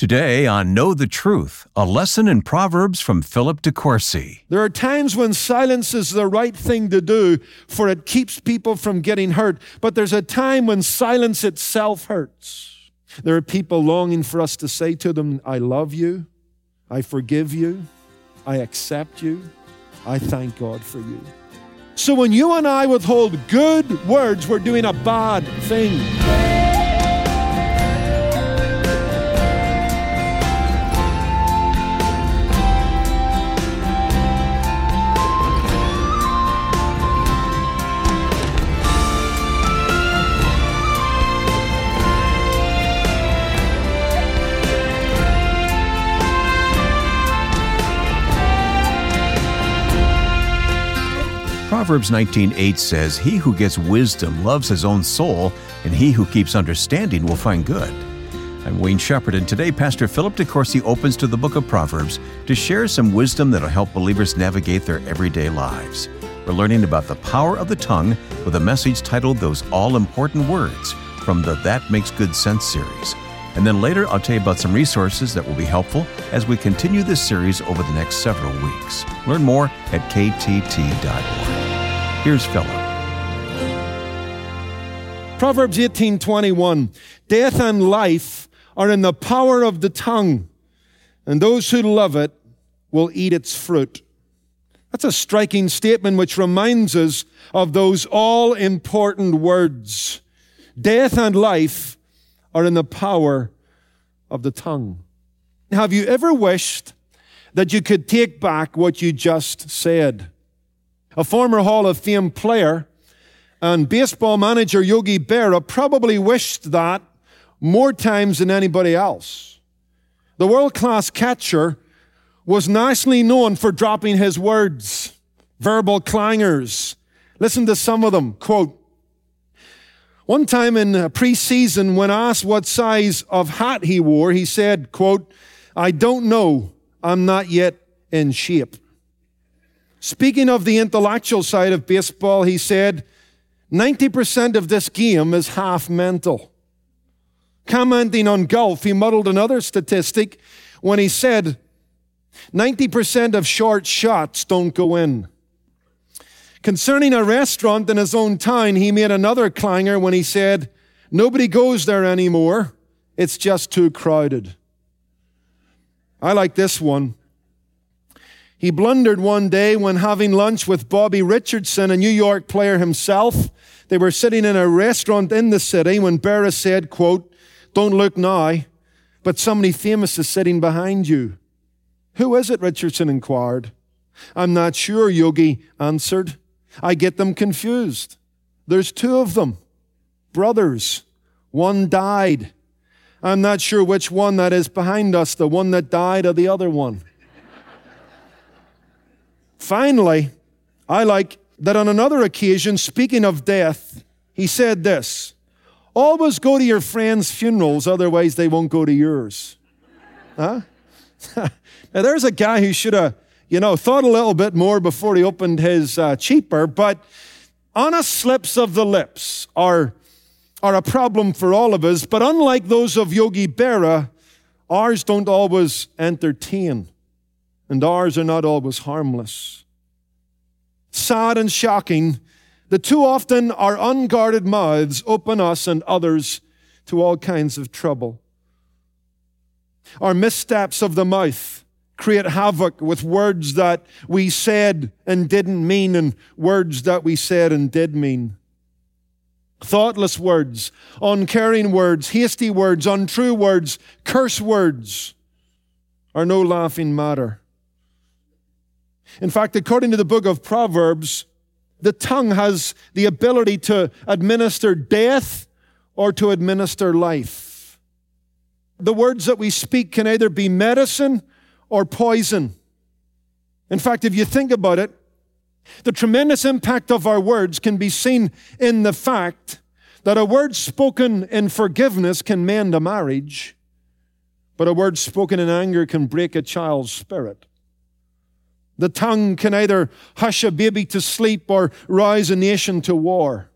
Today on Know the Truth, a lesson in Proverbs from Philip De Courcy. There are times when silence is the right thing to do, for it keeps people from getting hurt. But there's a time when silence itself hurts. There are people longing for us to say to them, I love you, I forgive you, I accept you, I thank God for you. So when you and I withhold good words, we're doing a bad thing. Proverbs 19:8 says, He who gets wisdom loves his own soul, and he who keeps understanding will find good. I'm Wayne Shepherd, and today Pastor Philip De Courcy opens to the book of Proverbs to share some wisdom that'll help believers navigate their everyday lives. We're learning about the power of the tongue with a message titled Those All-Important Words from the That Makes Good Sense series. And then later I'll tell you about some resources that will be helpful as we continue this series over the next several weeks. Learn more at ktt.org. Here's Philip. Proverbs 18:21, Death and life are in the power of the tongue, and those who love it will eat its fruit. That's a striking statement which reminds us of those all-important words. Death and life are in the power of the tongue. Have you ever wished that you could take back what you just said? A former Hall of Fame player and baseball manager, Yogi Berra, probably wished that more times than anybody else. The world-class catcher was nationally known for dropping his words, verbal clangers. Listen to some of them. Quote, one time in preseason, when asked what size of hat he wore, he said, quote, I don't know, I'm not yet in shape. Speaking of the intellectual side of baseball, he said, 90% of this game is half mental. Commenting on golf, he muddled another statistic when he said, 90% of short shots don't go in. Concerning a restaurant in his own town, he made another clanger when he said, nobody goes there anymore. It's just too crowded. I like this one. He blundered one day when having lunch with Bobby Richardson, a New York player himself. They were sitting in a restaurant in the city when Berra said, quote, don't look now, but somebody famous is sitting behind you. Who is it? Richardson inquired. I'm not sure, Yogi answered. I get them confused. There's two of them, brothers. One died. I'm not sure which one that is behind us, the one that died or the other one. Finally, I like that on another occasion, speaking of death, he said this, always go to your friends' funerals, otherwise they won't go to yours. Huh? Now there's a guy who should have, thought a little bit more before he opened his cheaper, but honest slips of the lips are a problem for all of us, but unlike those of Yogi Berra, ours don't always entertain. And ours are not always harmless. Sad and shocking that too often our unguarded mouths open us and others to all kinds of trouble. Our missteps of the mouth create havoc with words that we said and didn't mean and words that we said and did mean. Thoughtless words, uncaring words, hasty words, untrue words, curse words are no laughing matter. In fact, according to the book of Proverbs, the tongue has the ability to administer death or to administer life. The words that we speak can either be medicine or poison. In fact, if you think about it, the tremendous impact of our words can be seen in the fact that a word spoken in forgiveness can mend a marriage, but a word spoken in anger can break a child's spirit. The tongue can either hush a baby to sleep or rouse a nation to war.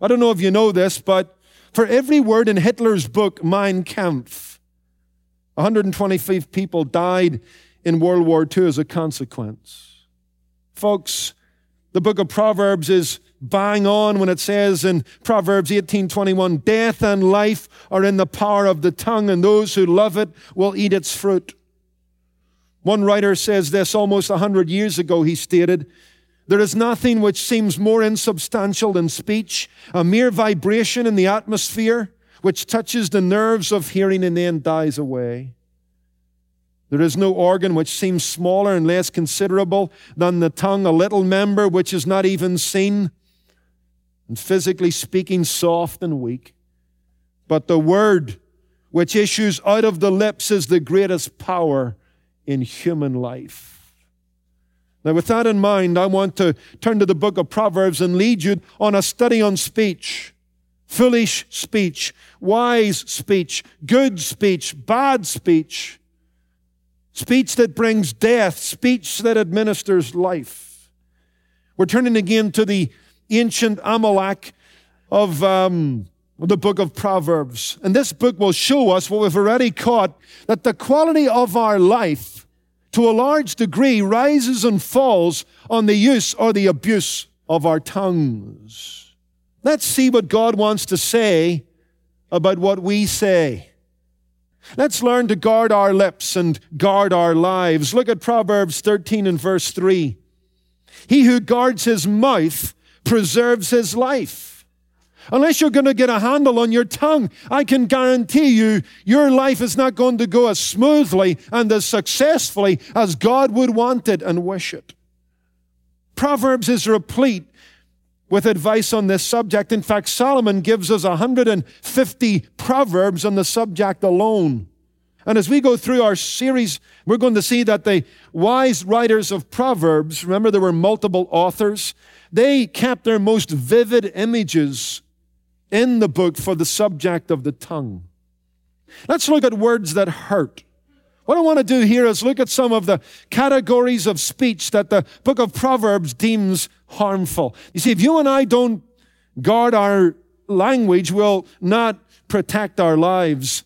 I don't know if you know this, but for every word in Hitler's book, Mein Kampf, 125 people died in World War II as a consequence. Folks, the book of Proverbs is bang on when it says in Proverbs 18:21, death and life are in the power of the tongue, and those who love it will eat its fruit. One writer says this, almost 100 years ago, he stated, there is nothing which seems more insubstantial than speech, a mere vibration in the atmosphere which touches the nerves of hearing and then dies away. There is no organ which seems smaller and less considerable than the tongue, a little member which is not even seen, and physically speaking, soft and weak. But the word which issues out of the lips is the greatest power in human life. Now, with that in mind, I want to turn to the book of Proverbs and lead you on a study on speech. Foolish speech, wise speech, good speech, bad speech. Speech that brings death, speech that administers life. We're turning again to the ancient Amalek of the book of Proverbs. And this book will show us what we've already caught, that the quality of our life to a large degree rises and falls on the use or the abuse of our tongues. Let's see what God wants to say about what we say. Let's learn to guard our lips and guard our lives. Look at Proverbs 13 and verse 3. He who guards his mouth preserves his life. Unless you're going to get a handle on your tongue, I can guarantee you, your life is not going to go as smoothly and as successfully as God would want it and wish it. Proverbs is replete with advice on this subject. In fact, Solomon gives us 150 proverbs on the subject alone. And as we go through our series, we're going to see that the wise writers of Proverbs, remember there were multiple authors, they kept their most vivid images in the book for the subject of the tongue. Let's look at words that hurt. What I want to do here is look at some of the categories of speech that the book of Proverbs deems harmful. You see, if you and I don't guard our language, we'll not protect our lives,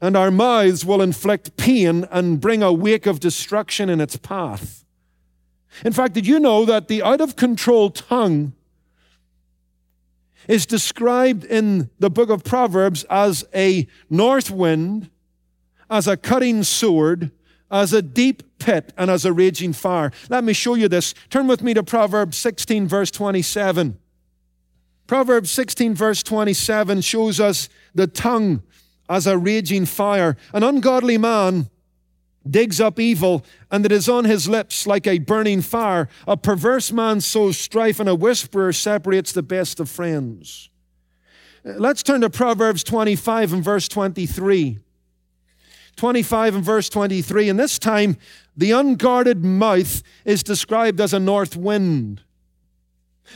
and our mouths will inflict pain and bring a wake of destruction in its path. In fact, did you know that the out-of-control tongue is described in the book of Proverbs as a north wind, as a cutting sword, as a deep pit, and as a raging fire? Let me show you this. Turn with me to Proverbs 16, verse 27. Proverbs 16, verse 27 shows us the tongue as a raging fire. An ungodly man digs up evil, and it is on his lips like a burning fire. A perverse man sows strife, and a whisperer separates the best of friends. Let's turn to Proverbs 25 and verse 23. 25 and verse 23, and this time, the unguarded mouth is described as a north wind.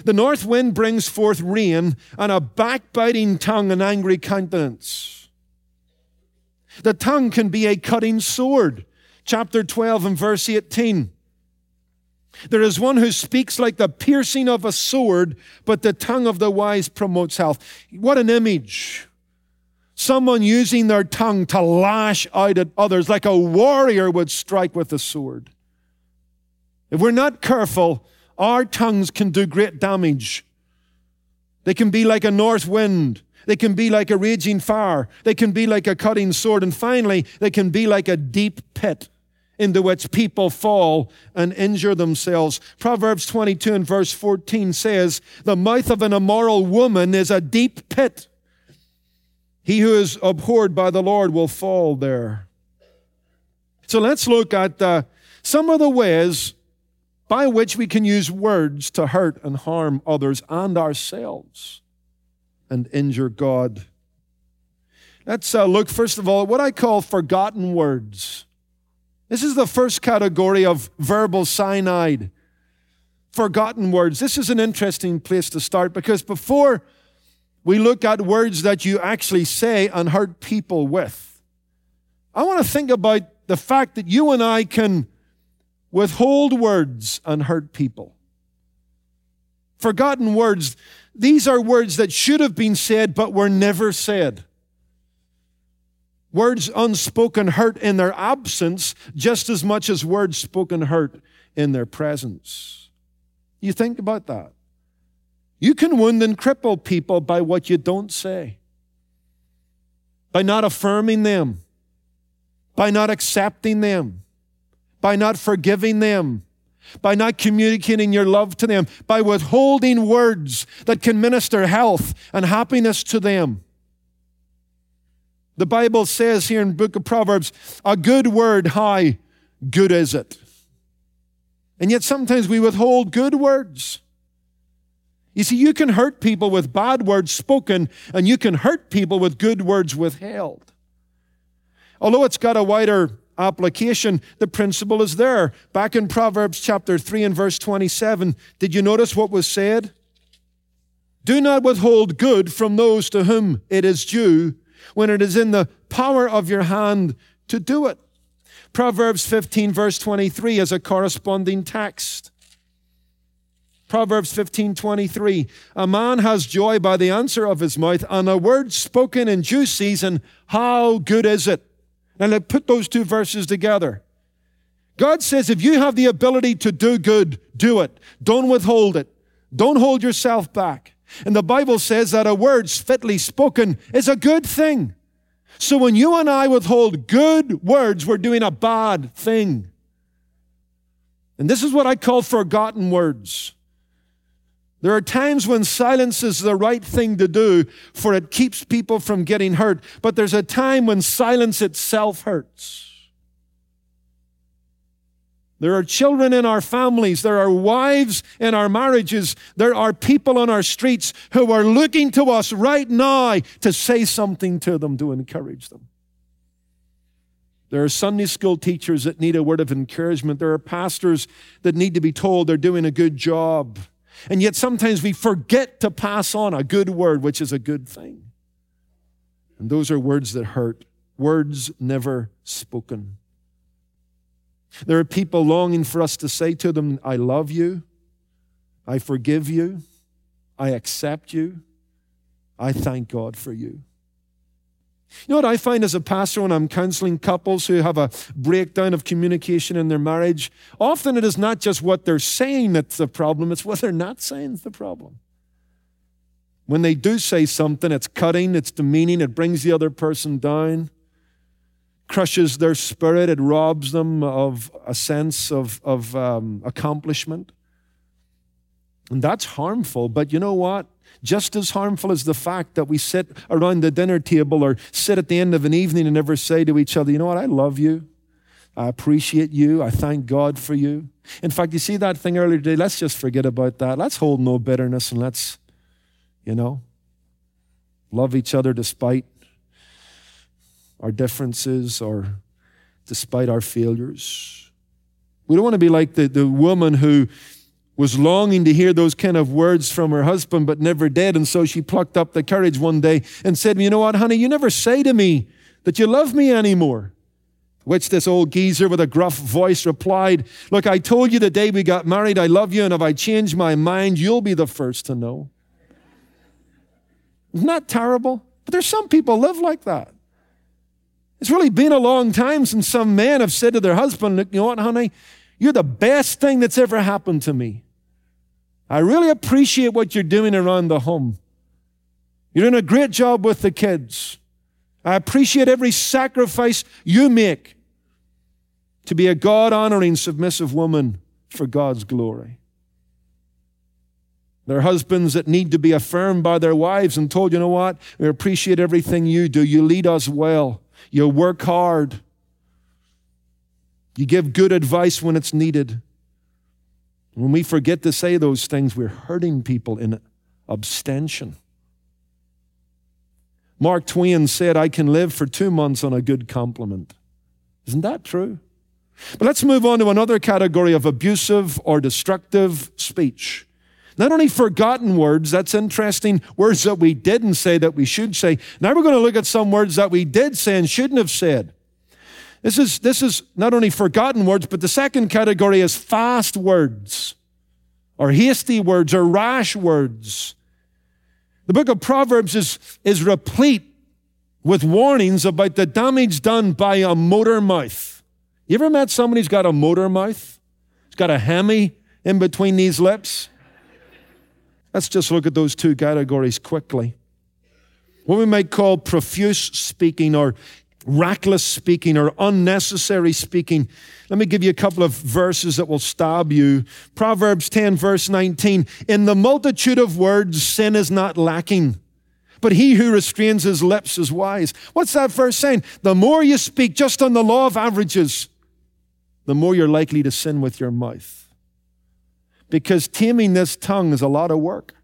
The north wind brings forth rain, and a backbiting tongue and angry countenance. The tongue can be a cutting sword. Chapter 12 and verse 18. There is one who speaks like the piercing of a sword, but the tongue of the wise promotes health. What an image. Someone using their tongue to lash out at others like a warrior would strike with a sword. If we're not careful, our tongues can do great damage. They can be like a north wind. They can be like a raging fire. They can be like a cutting sword. And finally, they can be like a deep pit into which people fall and injure themselves. Proverbs 22 and verse 14 says, the mouth of an immoral woman is a deep pit. He who is abhorred by the Lord will fall there. So let's look at some of the ways by which we can use words to hurt and harm others and ourselves and injure God. Let's look, first of all, at what I call forgotten words. This is the first category of verbal cyanide, forgotten words. This is an interesting place to start, because before we look at words that you actually say and hurt people with, I want to think about the fact that you and I can withhold words and hurt people. Forgotten words. These are words that should have been said, but were never said. Words unspoken hurt in their absence just as much as words spoken hurt in their presence. You think about that. You can wound and cripple people by what you don't say, by not affirming them, by not accepting them, by not forgiving them, by not communicating your love to them, by withholding words that can minister health and happiness to them. The Bible says here in the book of Proverbs, a good word, how good is it? And yet sometimes we withhold good words. You see, you can hurt people with bad words spoken, and you can hurt people with good words withheld. Although it's got a wider application, the principle is there. Back in Proverbs chapter 3 and verse 27, did you notice what was said? Do not withhold good from those to whom it is due when it is in the power of your hand to do it. Proverbs 15 verse 23 is a corresponding text. Proverbs 15:23, a man has joy by the answer of his mouth, and a word spoken in due season, how good is it? And I put those two verses together. God says, if you have the ability to do good, do it. Don't withhold it. Don't hold yourself back. And the Bible says that a word fitly spoken is a good thing. So when you and I withhold good words, we're doing a bad thing. And this is what I call forgotten words. There are times when silence is the right thing to do, for it keeps people from getting hurt. But there's a time when silence itself hurts. There are children in our families. There are wives in our marriages. There are people on our streets who are looking to us right now to say something to them, to encourage them. There are Sunday school teachers that need a word of encouragement. There are pastors that need to be told they're doing a good job. And yet sometimes we forget to pass on a good word, which is a good thing. And those are words that hurt, words never spoken. There are people longing for us to say to them, I love you, I forgive you, I accept you, I thank God for you. You know what I find as a pastor when I'm counseling couples who have a breakdown of communication in their marriage? Often it is not just what they're saying that's the problem, it's what they're not saying is the problem. When they do say something, it's cutting, it's demeaning, it brings the other person down, crushes their spirit, it robs them of a sense of accomplishment. And that's harmful, but you know what? Just as harmful as the fact that we sit around the dinner table or sit at the end of an evening and never say to each other, you know what, I love you. I appreciate you. I thank God for you. In fact, you see that thing earlier today, let's just forget about that. Let's hold no bitterness and let's, love each other despite our differences or despite our failures. We don't want to be like the woman who was longing to hear those kind of words from her husband, but never did. And so she plucked up the courage one day and said, you know what, honey, you never say to me that you love me anymore. Which this old geezer with a gruff voice replied, look, I told you the day we got married, I love you. And if I change my mind, you'll be the first to know. Isn't that terrible? But there's some people live like that. It's really been a long time since some men have said to their husband, look, you know what, honey, you're the best thing that's ever happened to me. I really appreciate what you're doing around the home. You're doing a great job with the kids. I appreciate every sacrifice you make to be a God-honoring, submissive woman for God's glory. There are husbands that need to be affirmed by their wives and told, you know what? We appreciate everything you do. You lead us well. You work hard. You give good advice when it's needed. When we forget to say those things, we're hurting people in abstention. Mark Twain said, I can live for 2 months on a good compliment. Isn't that true? But let's move on to another category of abusive or destructive speech. Not only forgotten words, that's interesting, words that we didn't say that we should say. Now we're going to look at some words that we did say and shouldn't have said. This is not only forgotten words, but the second category is fast words or hasty words or rash words. The book of Proverbs is replete with warnings about the damage done by a motor mouth. You ever met somebody who's got a motor mouth? He's got a hammy in between these lips. Let's just look at those two categories quickly. What we might call profuse speaking or reckless speaking or unnecessary speaking. Let me give you a couple of verses that will stab you. Proverbs 10 verse 19, in the multitude of words, sin is not lacking, but he who restrains his lips is wise. What's that verse saying? The more you speak just on the law of averages, the more you're likely to sin with your mouth. Because taming this tongue is a lot of work.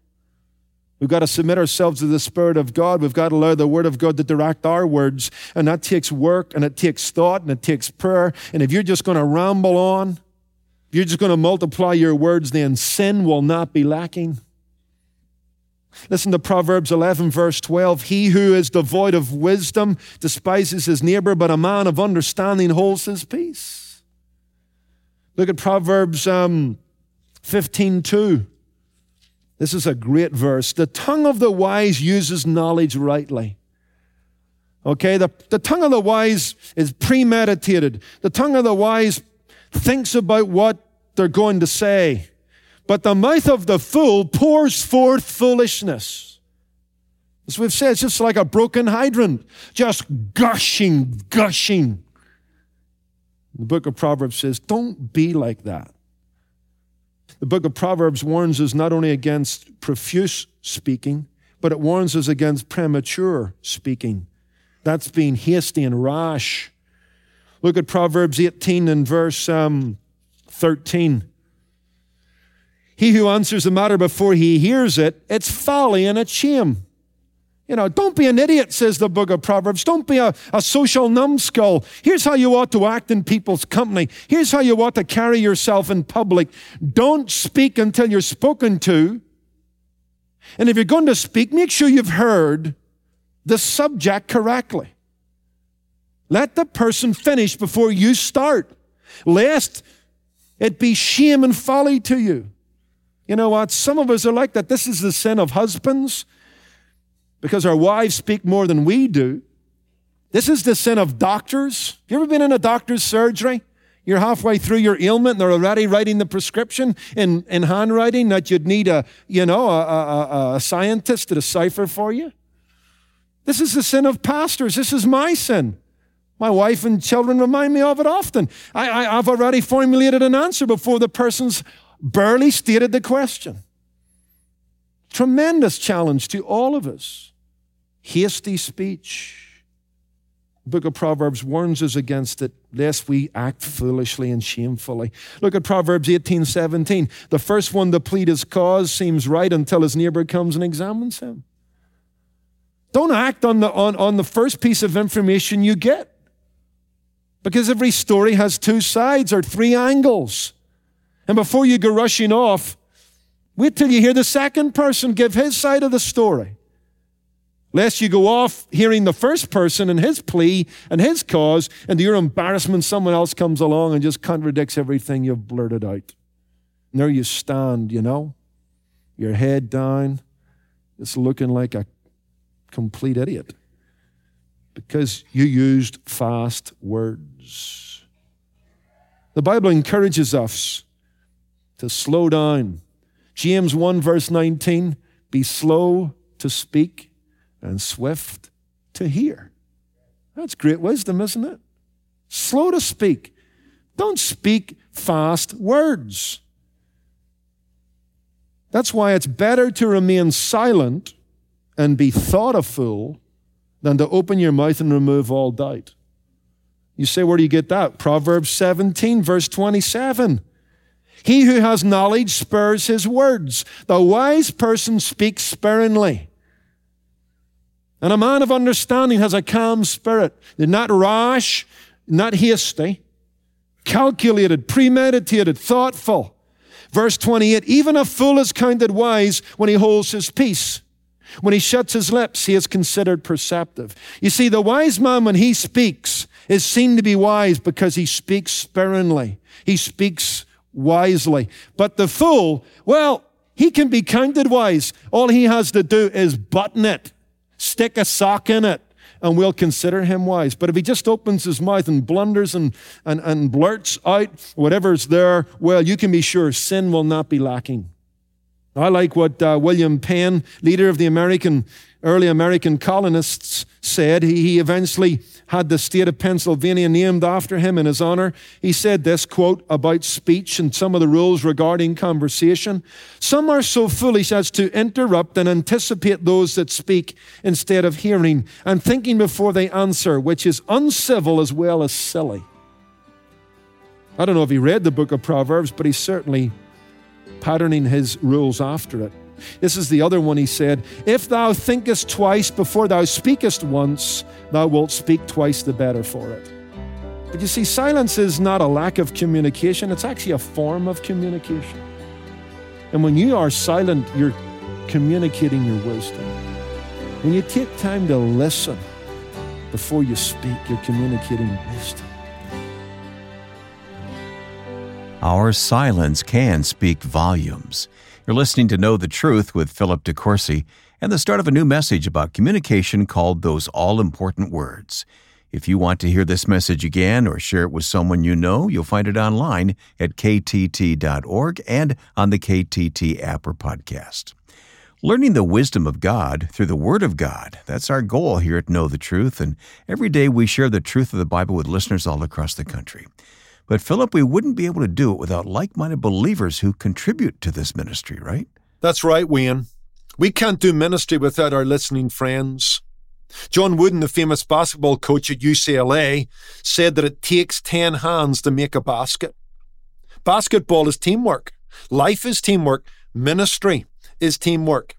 We've got to submit ourselves to the Spirit of God. We've got to allow the Word of God to direct our words. And that takes work, and it takes thought, and it takes prayer. And if you're just going to ramble on, if you're just going to multiply your words, then sin will not be lacking. Listen to Proverbs 11, verse 12. He who is devoid of wisdom despises his neighbor, but a man of understanding holds his peace. Look at Proverbs 15:2. This is a great verse. The tongue of the wise uses knowledge rightly. Okay, the tongue of the wise is premeditated. The tongue of the wise thinks about what they're going to say. But the mouth of the fool pours forth foolishness. As we've said, it's just like a broken hydrant, just gushing. The book of Proverbs says, don't be like that. The book of Proverbs warns us not only against profuse speaking, but it warns us against premature speaking. That's being hasty and rash. Look at Proverbs 18 and verse 13. He who answers the matter before he hears it, it's folly and it's shame. You know, don't be an idiot, says the book of Proverbs. Don't be a social numbskull. Here's how you ought to act in people's company. Here's how you ought to carry yourself in public. Don't speak until you're spoken to. And if you're going to speak, make sure you've heard the subject correctly. Let the person finish before you start, lest it be shame and folly to you. You know what? Some of us are like that. This is the sin of husbands, because our wives speak more than we do. This is the sin of doctors. You ever been in a doctor's surgery? You're halfway through your ailment and they're already writing the prescription in handwriting that you'd need a scientist to decipher for you. This is the sin of pastors. This is my sin. My wife and children remind me of it often. I've already formulated an answer before the person's barely stated the question. Tremendous challenge to all of us. Hasty speech. The book of Proverbs warns us against it, lest we act foolishly and shamefully. Look at Proverbs 18:17. The first one to plead his cause seems right until his neighbor comes and examines him. Don't act on the first piece of information you get, because every story has two sides or three angles. And before you go rushing off, wait till you hear the second person give his side of the story, lest you go off hearing the first person and his plea and his cause, and to your embarrassment, someone else comes along and just contradicts everything you've blurted out. And there you stand, you know, your head down, just looking like a complete idiot because you used fast words. The Bible encourages us to slow down. James 1 verse 19, be slow to speak and swift to hear. That's great wisdom, isn't it? Slow to speak. Don't speak fast words. That's why it's better to remain silent and be thought a fool than to open your mouth and remove all doubt. You say, where do you get that? Proverbs 17 verse 27. He who has knowledge spares his words. The wise person speaks sparingly. And a man of understanding has a calm spirit. They're not rash, not hasty, calculated, premeditated, thoughtful. Verse 28, even a fool is counted wise when he holds his peace. When he shuts his lips, he is considered perceptive. You see, the wise man, when he speaks, is seen to be wise because he speaks sparingly. He speaks wisely. But the fool, well, he can be counted wise. All he has to do is button it, stick a sock in it, and we'll consider him wise. But if he just opens his mouth and blunders and blurts out whatever's there, well, you can be sure sin will not be lacking. I like what William Penn, leader of the early American colonists, said. He eventually had the state of Pennsylvania named after him in his honor. He said this, quote, about speech and some of the rules regarding conversation. Some are so foolish as to interrupt and anticipate those that speak instead of hearing and thinking before they answer, which is uncivil as well as silly. I don't know if he read the book of Proverbs, but he certainly patterning his rules after it. This is the other one he said, if thou thinkest twice before thou speakest once, thou wilt speak twice the better for it. But you see, silence is not a lack of communication, it's actually a form of communication. And when you are silent, you're communicating your wisdom. When you take time to listen before you speak, you're communicating wisdom. Our silence can speak volumes. You're listening to Know the Truth with Philip De Courcy and the start of a new message about communication called Those All-Important Words. If you want to hear this message again or share it with someone you know, you'll find it online at ktt.org and on the KTT app or podcast. Learning the wisdom of God through the Word of God. That's our goal here at Know the Truth, and every day we share the truth of the Bible with listeners all across the country. But, Philip, we wouldn't be able to do it without like-minded believers who contribute to this ministry, right? That's right, Wayne. We can't do ministry without our listening friends. John Wooden, the famous basketball coach at UCLA, said that it takes 10 hands to make a basket. Basketball is teamwork. Life is teamwork. Ministry is teamwork.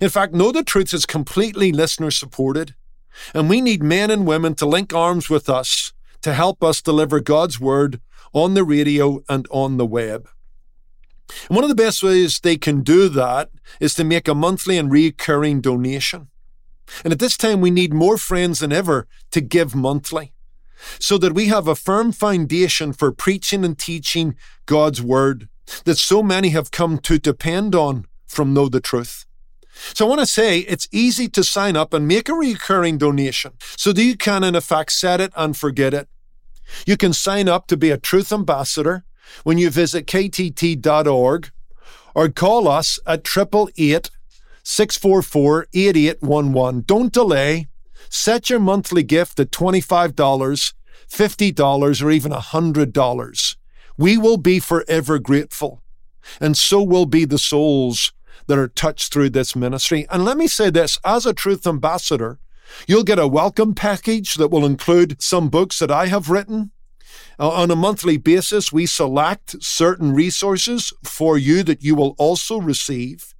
In fact, Know the Truth is completely listener-supported, and we need men and women to link arms with us to help us deliver God's Word on the radio and on the web. And one of the best ways they can do that is to make a monthly and recurring donation. And at this time, we need more friends than ever to give monthly so that we have a firm foundation for preaching and teaching God's Word that so many have come to depend on from Know the Truth. So I want to say it's easy to sign up and make a recurring donation so that you can, in effect, set it and forget it. You can sign up to be a Truth Ambassador when you visit ktt.org or call us at 888-644-8811. Don't delay. Set your monthly gift at $25, $50, or even $100. We will be forever grateful, and so will be the souls that are touched through this ministry. And let me say this, as a Truth Ambassador, you'll get a welcome package that will include some books that I have written. On a monthly basis, we select certain resources for you that you will also receive.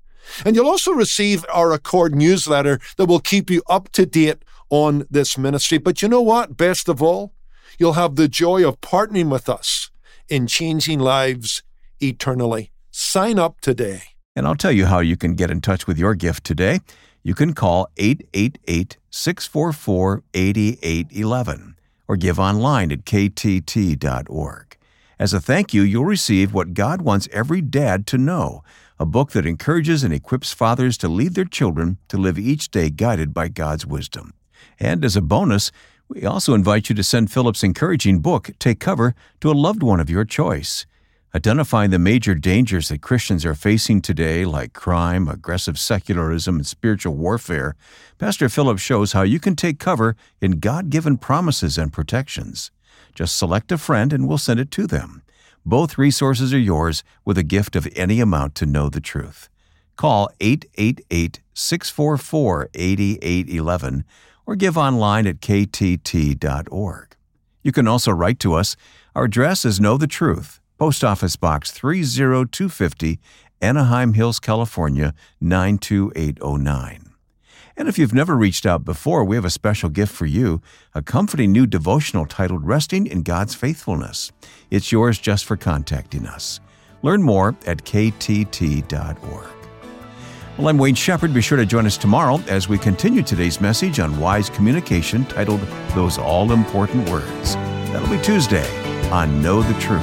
And you'll also receive our Accord newsletter that will keep you up to date on this ministry. But you know what? Best of all, you'll have the joy of partnering with us in changing lives eternally. Sign up today. And I'll tell you how you can get in touch with your gift today. You can call 888-644-8811 or give online at ktt.org. As a thank you, you'll receive What God Wants Every Dad to Know, a book that encourages and equips fathers to lead their children to live each day guided by God's wisdom. And as a bonus, we also invite you to send Philip's encouraging book, Take Cover, to a loved one of your choice. Identifying the major dangers that Christians are facing today, like crime, aggressive secularism, and spiritual warfare, Pastor Philip shows how you can take cover in God-given promises and protections. Just select a friend and we'll send it to them. Both resources are yours with a gift of any amount to Know the Truth. Call 888-644-8811 or give online at ktt.org. You can also write to us. Our address is Know the Truth, Post Office Box 30250, Anaheim Hills, California, 92809. And if you've never reached out before, we have a special gift for you, a comforting new devotional titled Resting in God's Faithfulness. It's yours just for contacting us. Learn more at ktt.org. Well, I'm Wayne Shepherd. Be sure to join us tomorrow as we continue today's message on wise communication titled Those All-Important Words. That'll be Tuesday on Know the Truth.